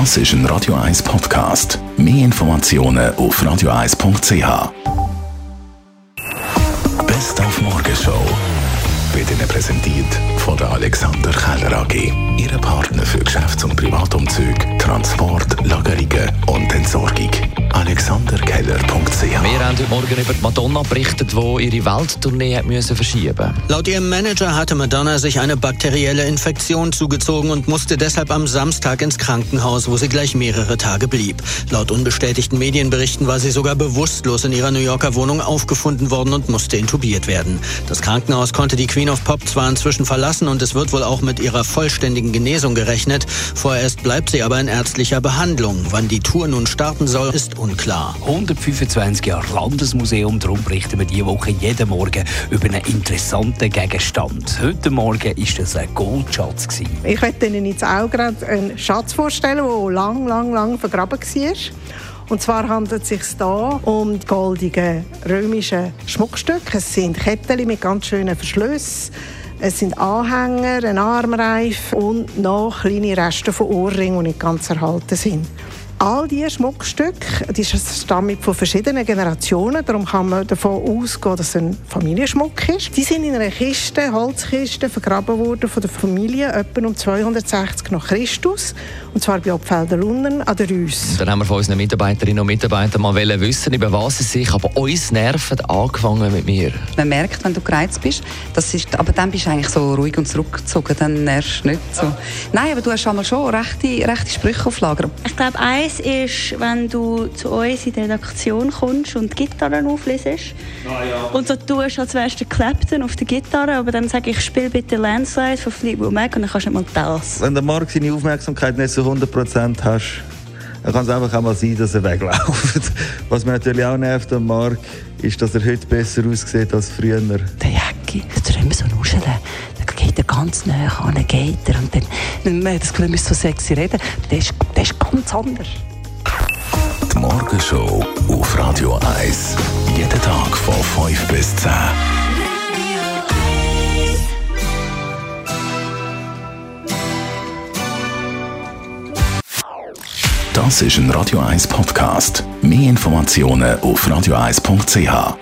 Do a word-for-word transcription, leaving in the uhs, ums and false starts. Das ist ein Radio Eis Podcast. Mehr Informationen auf radio eis punkt c h. Best auf Morgenshow wird Ihnen präsentiert von der Alexander Keller A G. Ihre Partner für Geschäfts- und Privatumzüge, Transport, Lagerungen und Entsorgung. alexander keller punkt c h. Wir haben heute Morgen über die Madonna berichtet, die ihre Welttournee hat müssen verschieben. Laut ihrem Manager hatte Madonna sich eine bakterielle Infektion zugezogen und musste deshalb am Samstag ins Krankenhaus, wo sie gleich mehrere Tage blieb. Laut unbestätigten Medienberichten war sie sogar bewusstlos in ihrer New Yorker Wohnung aufgefunden worden und musste intubiert werden. Das Krankenhaus konnte die Queen of Pop zwar inzwischen verlassen und es wird wohl auch mit ihrer vollständigen Genesung gerechnet. Vorerst bleibt sie aber in ärztlicher Behandlung. Wann die Tour nun starten soll, ist unklar. hundertfünfundzwanzig Jahre Landesmuseum, darum berichten wir diese Woche jeden Morgen über einen interessanten Gegenstand. Heute Morgen war das ein Goldschatz. Ich möchte Ihnen jetzt auch gerade einen Schatz vorstellen, der lang, lang, lang vergraben war. Und zwar handelt es sich hier um die goldigen römischen Schmuckstücke. Es sind Ketten mit ganz schönen Verschlüssen. Es sind Anhänger, ein Armreif und noch kleine Reste von Ohrringen, die nicht ganz erhalten sind. All diese Schmuckstücke die stammen von verschiedenen Generationen, darum kann man davon ausgehen, dass es ein Familienschmuck ist. Die sind in einer Kiste, Holzkiste, vergraben worden von der Familie, etwa um zweihundertsechzig nach Christus, und zwar bei Opfelder Lunern an der Rüse. Dann haben wir von unseren Mitarbeiterinnen und Mitarbeitern mal wissen, über was sie sich, aber uns nerven, angefangen mit mir. Man merkt, wenn du gereizt bist, das ist, aber dann bist du eigentlich so ruhig und zurückgezogen, dann nervst du nicht so. Nein, aber du hast schon mal schon rechte, rechte Sprüche auf Lager. Ich glaube, das ist, wenn du zu uns in die Redaktion kommst und die Gitarren auflesest. Ah, ja. Und so tust, als wärst du Clapton auf der Gitarre, aber dann sage ich, spiel bitte Landslide von Fleetwood Mac und dann kannst du nicht mal das. Wenn der Marc seine Aufmerksamkeit nicht zu hundert Prozent hast, dann kann es einfach auch mal sein, dass er wegläuft. Was mir natürlich auch nervt an Marc, ist, dass er heute besser aussieht als früher. Der Jacky, das ist immer so ein Uscheln. Geht er ganz nahe an, geht er. Und dann, man hat das Gefühl, man muss so sexy reden. Der ist, der ist ganz anders. Die Morgenshow auf Radio Eis. Jeden Tag von fünf bis zehn. Das ist ein Radio Eis Podcast. Mehr Informationen auf radio eis punkt c h.